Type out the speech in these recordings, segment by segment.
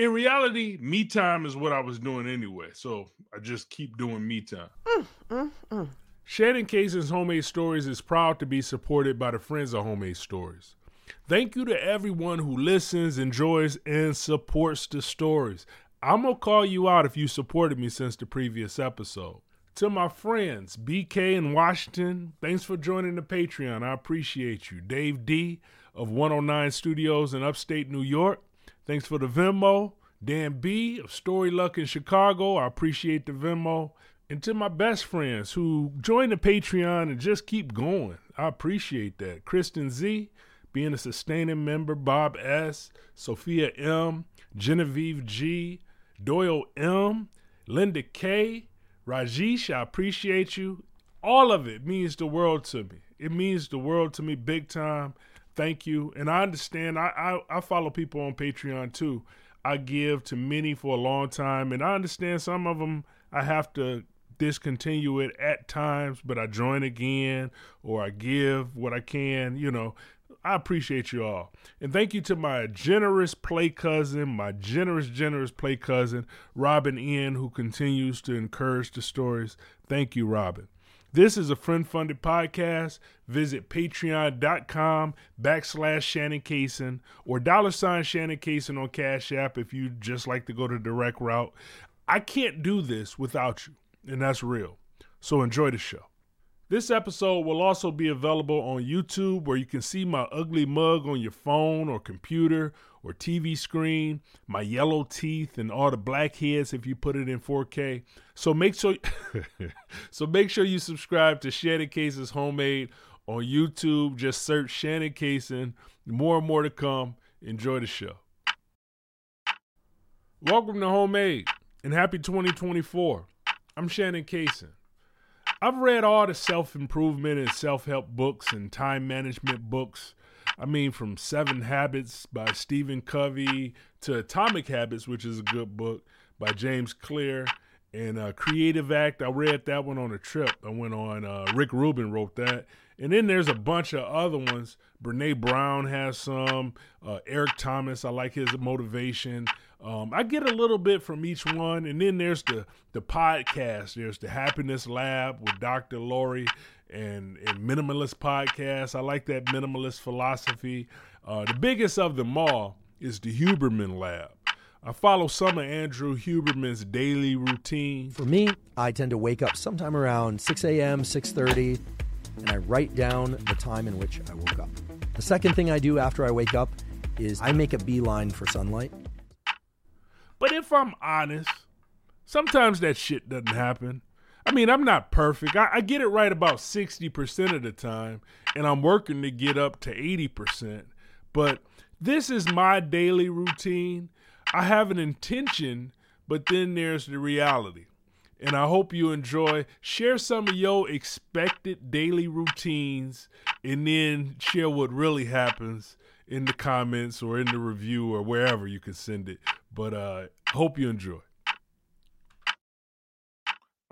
In reality, me time is what I was doing anyway, so I just keep doing me time. Shannon Cason's Homemade Stories is proud to be supported by the Friends of Homemade Stories. Thank you to everyone who listens, enjoys, and supports the stories. I'm going to call you out if you supported me since the previous episode. To my friends, BK in Washington, thanks for joining the Patreon. I appreciate you. Dave D of 109 Studios in upstate New York, thanks for the Venmo. Dan B of Story Luck in Chicago, I appreciate the Venmo. And to my best friends who join the Patreon and just keep going, I appreciate that. Kristen Z, being a sustaining member, Bob S, Sophia M, Genevieve G, Doyle M, Linda K, Rajesh, I appreciate you. All of it means the world to me. It means the world to me big time. Thank you. And I understand, I follow people on Patreon too. I give to many for a long time, and I understand some of them I have to discontinue it at times, but I join again or I give what I can, you know. I appreciate you all. And thank you to my generous play cousin, my generous play cousin, Robin N., who continues to encourage the stories. Thank you, Robin. This is a friend-funded podcast. Visit patreon.com/Shannon Cason or $Shannon Cason on Cash App if you just like to go the direct route. I can't do this without you, and that's real. So enjoy the show. This episode will also be available on YouTube, where you can see my ugly mug on your phone or computer or TV screen, my yellow teeth and all the blackheads if you put it in 4K. So make sure you subscribe to Shannon Cason's Homemade on YouTube. Just search Shannon Cason. More and more to come. Enjoy the show. Welcome to Homemade and happy 2024. I'm Shannon Cason. I've read all the self-improvement and self-help books and time management books. I mean, from 7 Habits by Stephen Covey to Atomic Habits, which is a good book by James Clear, and Creative Act. I read that one on a trip I went on. Rick Rubin wrote that. And then there's a bunch of other ones. Brene Brown has some. Eric Thomas, I like his motivation. I get a little bit from each one. And then there's the podcast. There's the Happiness Lab with Dr. Lori and Minimalist Podcast. I like that minimalist philosophy. The biggest of them all is the Huberman Lab. I follow some of Andrew Huberman's daily routine. For me, I tend to wake up sometime around 6 a.m., 6:30, and I write down the time in which I woke up. The second thing I do after I wake up is I make a beeline for sunlight. But if I'm honest, sometimes that shit doesn't happen. I mean, I'm not perfect. I get it right about 60% of the time, and I'm working to get up to 80%. But this is my daily routine. I have an intention, but then there's the reality. And I hope you enjoy. Share some of your expected daily routines and then share what really happens in the comments or in the review or wherever you can send it. But hope you enjoy.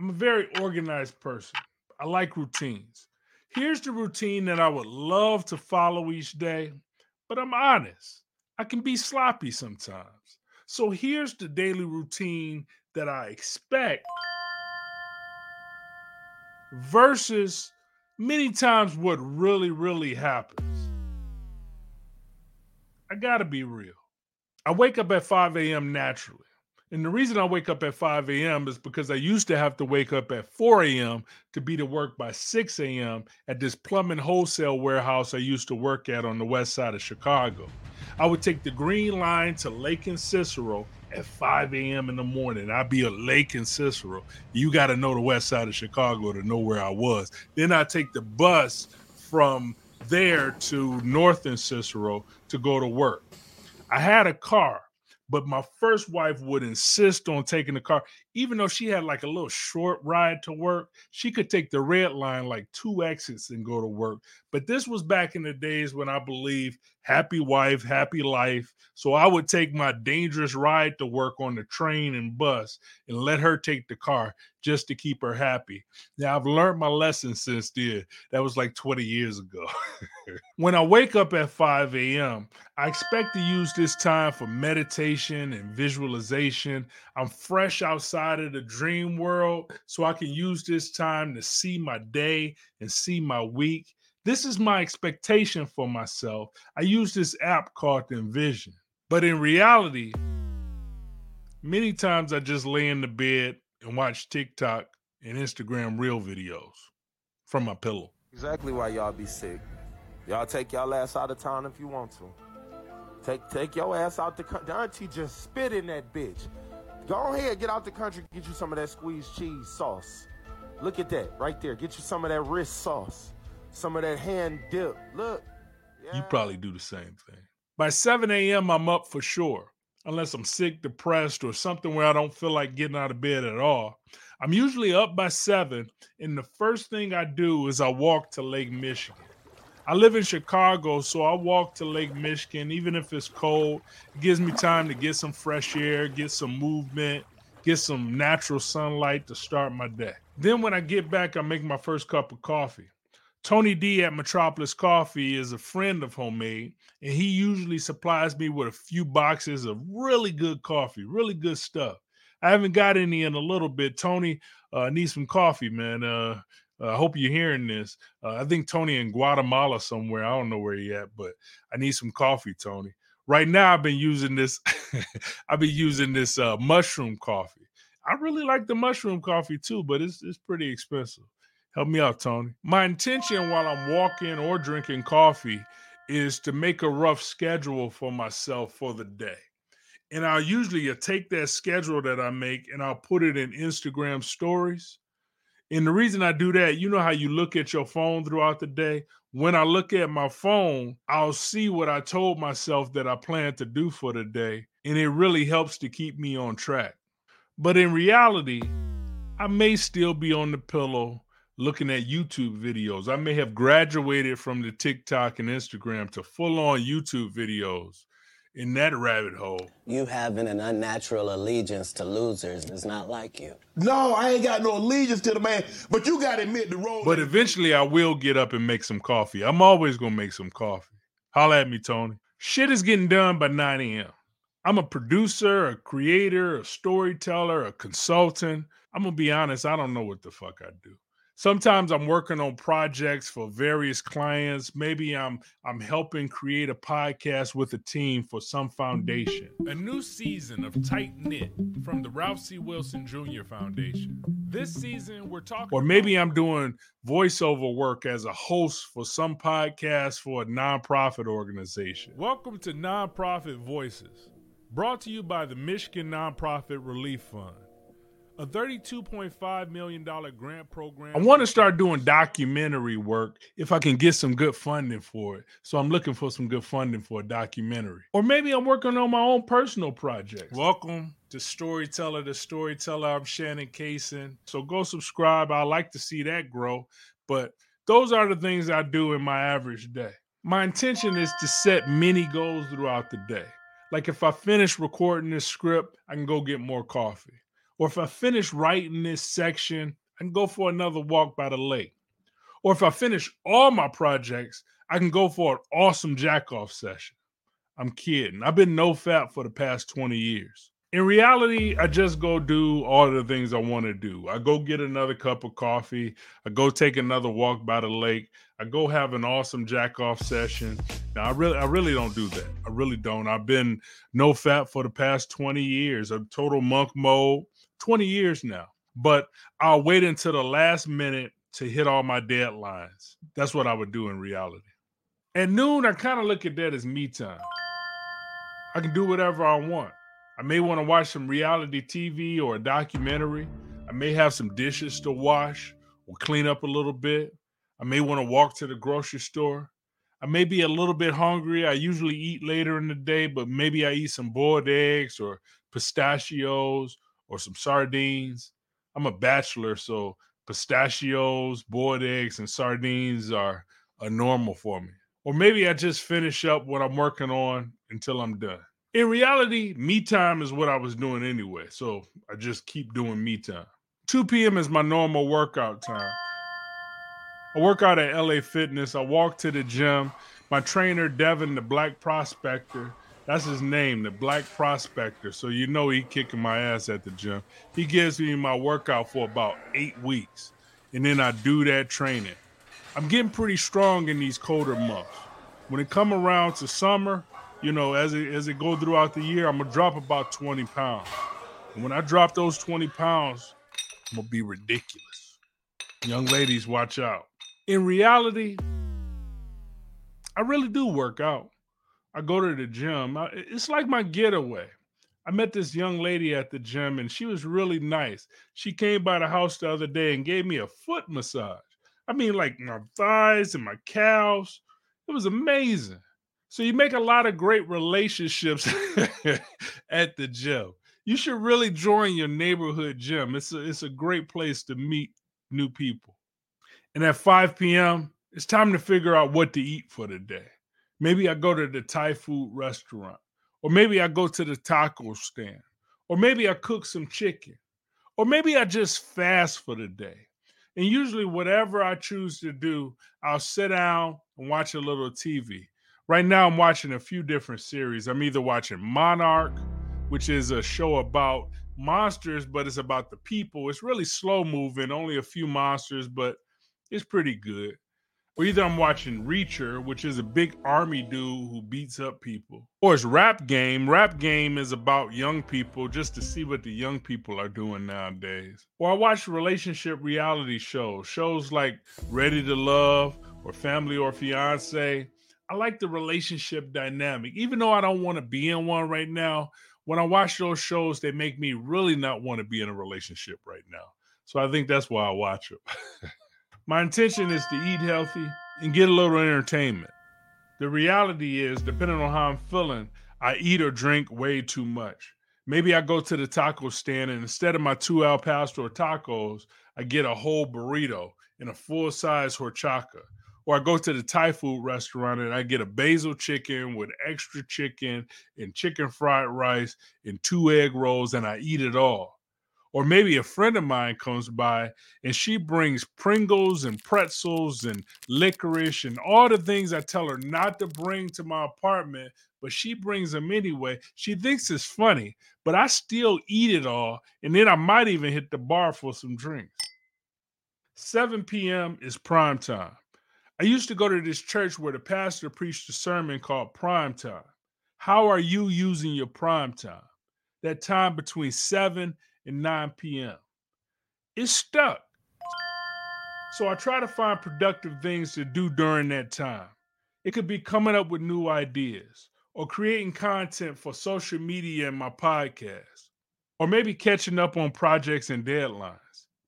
I'm a very organized person. I like routines. Here's the routine that I would love to follow each day, but I'm honest. I can be sloppy sometimes. So here's the daily routine that I expect versus many times what really, really happens. I gotta be real. I wake up at 5 a.m. naturally. And the reason I wake up at 5 a.m. is because I used to have to wake up at 4 a.m. to be to work by 6 a.m. at this plumbing wholesale warehouse I used to work at on the west side of Chicago. I would take the Green Line to Lake and Cicero at 5 a.m. in the morning. I'd be at Lake and Cicero. You got to know the west side of Chicago to know where I was. Then I'd take the bus from there to North and Cicero to go to work. I had a car, but my first wife would insist on taking the car. Even though she had like a little short ride to work, she could take the red line like 2 exits and go to work. But this was back in the days when I believed happy wife, happy life. So I would take my dangerous ride to work on the train and bus and let her take the car just to keep her happy. Now, I've learned my lesson since then. That was like 20 years ago. When I wake up at 5 a.m., I expect to use this time for meditation and visualization. I'm fresh outside of the dream world, so I can use this time to see my day and see my week. This is my expectation for myself. I use this app called Envision. But in reality, many times I just lay in the bed and watch TikTok and Instagram Reel videos from my pillow. Exactly why y'all be sick. Y'all take y'all ass out of town if you want to. Take your ass out the country. Auntie just spit in that bitch. Go ahead, get out the country, get you some of that squeezed cheese sauce. Look at that right there. Get you some of that wrist sauce. Some of that hand dip. Look. Yeah. You probably do the same thing. By 7 a.m., I'm up for sure. Unless I'm sick, depressed, or something where I don't feel like getting out of bed at all. I'm usually up by 7, and the first thing I do is I walk to Lake Michigan. I live in Chicago, so I walk to Lake Michigan. Even if it's cold, it gives me time to get some fresh air, get some movement, get some natural sunlight to start my day. Then when I get back, I make my first cup of coffee. Tony D at Metropolis Coffee is a friend of Homemade, and he usually supplies me with a few boxes of really good coffee, really good stuff. I haven't got any in a little bit. Tony needs some coffee, man. I hope you're hearing this. I think Tony in Guatemala somewhere. I don't know where he at, but I need some coffee, Tony. Right now, I've been using this. I've been using this mushroom coffee. I really like the mushroom coffee too, but it's pretty expensive. Help me out, Tony. My intention while I'm walking or drinking coffee is to make a rough schedule for myself for the day. And I'll usually take that schedule that I make and I'll put it in Instagram stories. And the reason I do that, you know how you look at your phone throughout the day? When I look at my phone, I'll see what I told myself that I plan to do for the day. And it really helps to keep me on track. But in reality, I may still be on the pillow looking at YouTube videos. I may have graduated from the TikTok and Instagram to full-on YouTube videos in that rabbit hole. You having an unnatural allegiance to losers is not like you. No, I ain't got no allegiance to the man, but you got to admit the road. But eventually I will get up and make some coffee. I'm always going to make some coffee. Holla at me, Tony. Shit is getting done by 9 a.m. I'm a producer, a creator, a storyteller, a consultant. I'm going to be honest, I don't know what the fuck I do. Sometimes I'm working on projects for various clients. Maybe I'm helping create a podcast with a team for some foundation. A new season of Tight Knit from the Ralph C. Wilson Jr. Foundation. This season we're talking Or maybe I'm doing voiceover work as a host for some podcast for a nonprofit organization. Welcome to Nonprofit Voices, brought to you by the Michigan Nonprofit Relief Fund. A $32.5 million grant program. I want to start doing documentary work if I can get some good funding for it. So I'm looking for some good funding for a documentary. Or maybe I'm working on my own personal projects. Welcome to Storyteller, the Storyteller. I'm Shannon Cason. So go subscribe. I like to see that grow. But those are the things I do in my average day. My intention is to set mini goals throughout the day. Like if I finish recording this script, I can go get more coffee. Or if I finish writing this section, I can go for another walk by the lake. Or if I finish all my projects, I can go for an awesome jack-off session. I'm kidding. I've been no-fap for the past 20 years. In reality, I just go do all the things I want to do. I go get another cup of coffee. I go take another walk by the lake. I go have an awesome jack-off session. Now, I really don't do that. I really don't. I've been no-fap for the past 20 years. I'm total monk mode. 20 years now, but I'll wait until the last minute to hit all my deadlines. That's what I would do in reality. At noon, I kind of look at that as me time. I can do whatever I want. I may want to watch some reality TV or a documentary. I may have some dishes to wash or clean up a little bit. I may want to walk to the grocery store. I may be a little bit hungry. I usually eat later in the day, but maybe I eat some boiled eggs or pistachios or some sardines. I'm a bachelor, so pistachios, boiled eggs, and sardines are normal for me. Or maybe I just finish up what I'm working on until I'm done. In reality, me time is what I was doing anyway, so I just keep doing me time. 2 p.m. is my normal workout time. I work out at LA Fitness. I walk to the gym. My trainer, Devin, the Black Prospector, that's his name, the Black Prospector, so you know he kicking my ass at the gym. He gives me my workout for about 8 weeks, and then I do that training. I'm getting pretty strong in these colder months. When it come around to summer, you know, as it go throughout the year, I'm gonna drop about 20 pounds. And when I drop those 20 pounds, I'm gonna be ridiculous. Young ladies, watch out. In reality, I really do work out. I go to the gym. It's like my getaway. I met this young lady at the gym and she was really nice. She came by the house the other day and gave me a foot massage. I mean, like my thighs and my calves. It was amazing. So you make a lot of great relationships at the gym. You should really join your neighborhood gym. It's a great place to meet new people. And at 5 p.m., it's time to figure out what to eat for the day. Maybe I go to the Thai food restaurant, or maybe I go to the taco stand, or maybe I cook some chicken, or maybe I just fast for the day. And usually whatever I choose to do, I'll sit down and watch a little TV. Right now I'm watching a few different series. I'm either watching Monarch, which is a show about monsters, but it's about the people. It's really slow moving, only a few monsters, but it's pretty good. Or either I'm watching Reacher, which is a big army dude who beats up people. Or it's Rap Game. Rap Game is about young people, just to see what the young people are doing nowadays. Or I watch relationship reality shows. Shows like Ready to Love or Family or Fiance. I like the relationship dynamic. Even though I don't want to be in one right now, when I watch those shows, they make me really not want to be in a relationship right now. So I think that's why I watch them. My intention is to eat healthy and get a little entertainment. The reality is, depending on how I'm feeling, I eat or drink way too much. Maybe I go to the taco stand and instead of my 2 al pastor tacos, I get a whole burrito and a full-size horchata. Or I go to the Thai food restaurant and I get a basil chicken with extra chicken and chicken fried rice and 2 egg rolls and I eat it all. Or maybe a friend of mine comes by and she brings Pringles and pretzels and licorice and all the things I tell her not to bring to my apartment, but she brings them anyway. She thinks it's funny, but I still eat it all. And then I might even hit the bar for some drinks. 7 p.m. is prime time. I used to go to this church where the pastor preached a sermon called Prime Time. How are you using your prime time? That time between 7 and 9 p.m. It's stuck. So I try to find productive things to do during that time. It could be coming up with new ideas or creating content for social media and my podcast, or maybe catching up on projects and deadlines.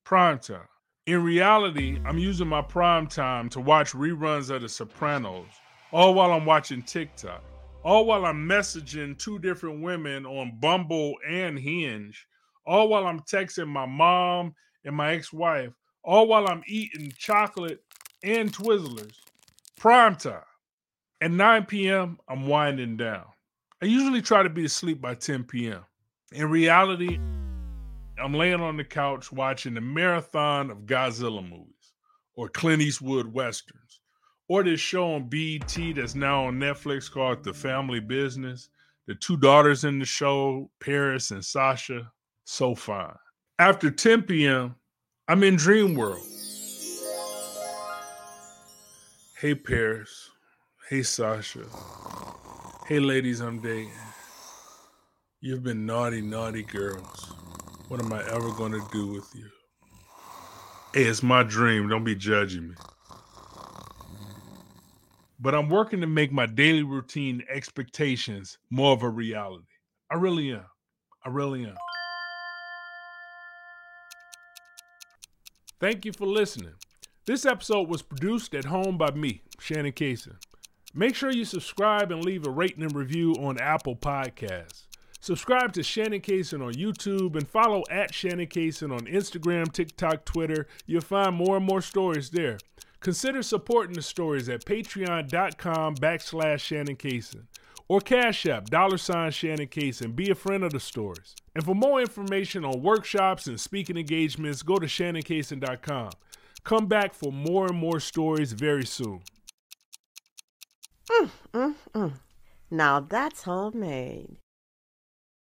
Prime time. In reality, I'm using my prime time to watch reruns of The Sopranos, all while I'm watching TikTok, all while I'm messaging 2 different women on Bumble and Hinge, all while I'm texting my mom and my ex-wife, all while I'm eating chocolate and Twizzlers. Prime time. At 9 p.m., I'm winding down. I usually try to be asleep by 10 p.m. In reality, I'm laying on the couch watching the marathon of Godzilla movies or Clint Eastwood westerns or this show on BET that's now on Netflix called The Family Business, the 2 daughters in the show, Paris and Sasha. So fine. After 10 p.m., I'm in dream world. Hey, Paris. Hey, Sasha. Hey, ladies I'm dating. You've been naughty, naughty girls. What am I ever going to do with you? Hey, it's my dream. Don't be judging me. But I'm working to make my daily routine expectations more of a reality. I really am. Thank you for listening. This episode was produced at home by me, Shannon Cason. Make sure you subscribe and leave a rating and review on Apple Podcasts. Subscribe to Shannon Cason on YouTube and follow @ShannonCason on Instagram, TikTok, Twitter. You'll find more and more stories there. Consider supporting the stories at patreon.com/Shannon Cason or Cash App, $Shannon Cason. Be a friend of the stories. And for more information on workshops and speaking engagements, go to shannoncason.com. Come back for more and more stories very soon. Now that's homemade.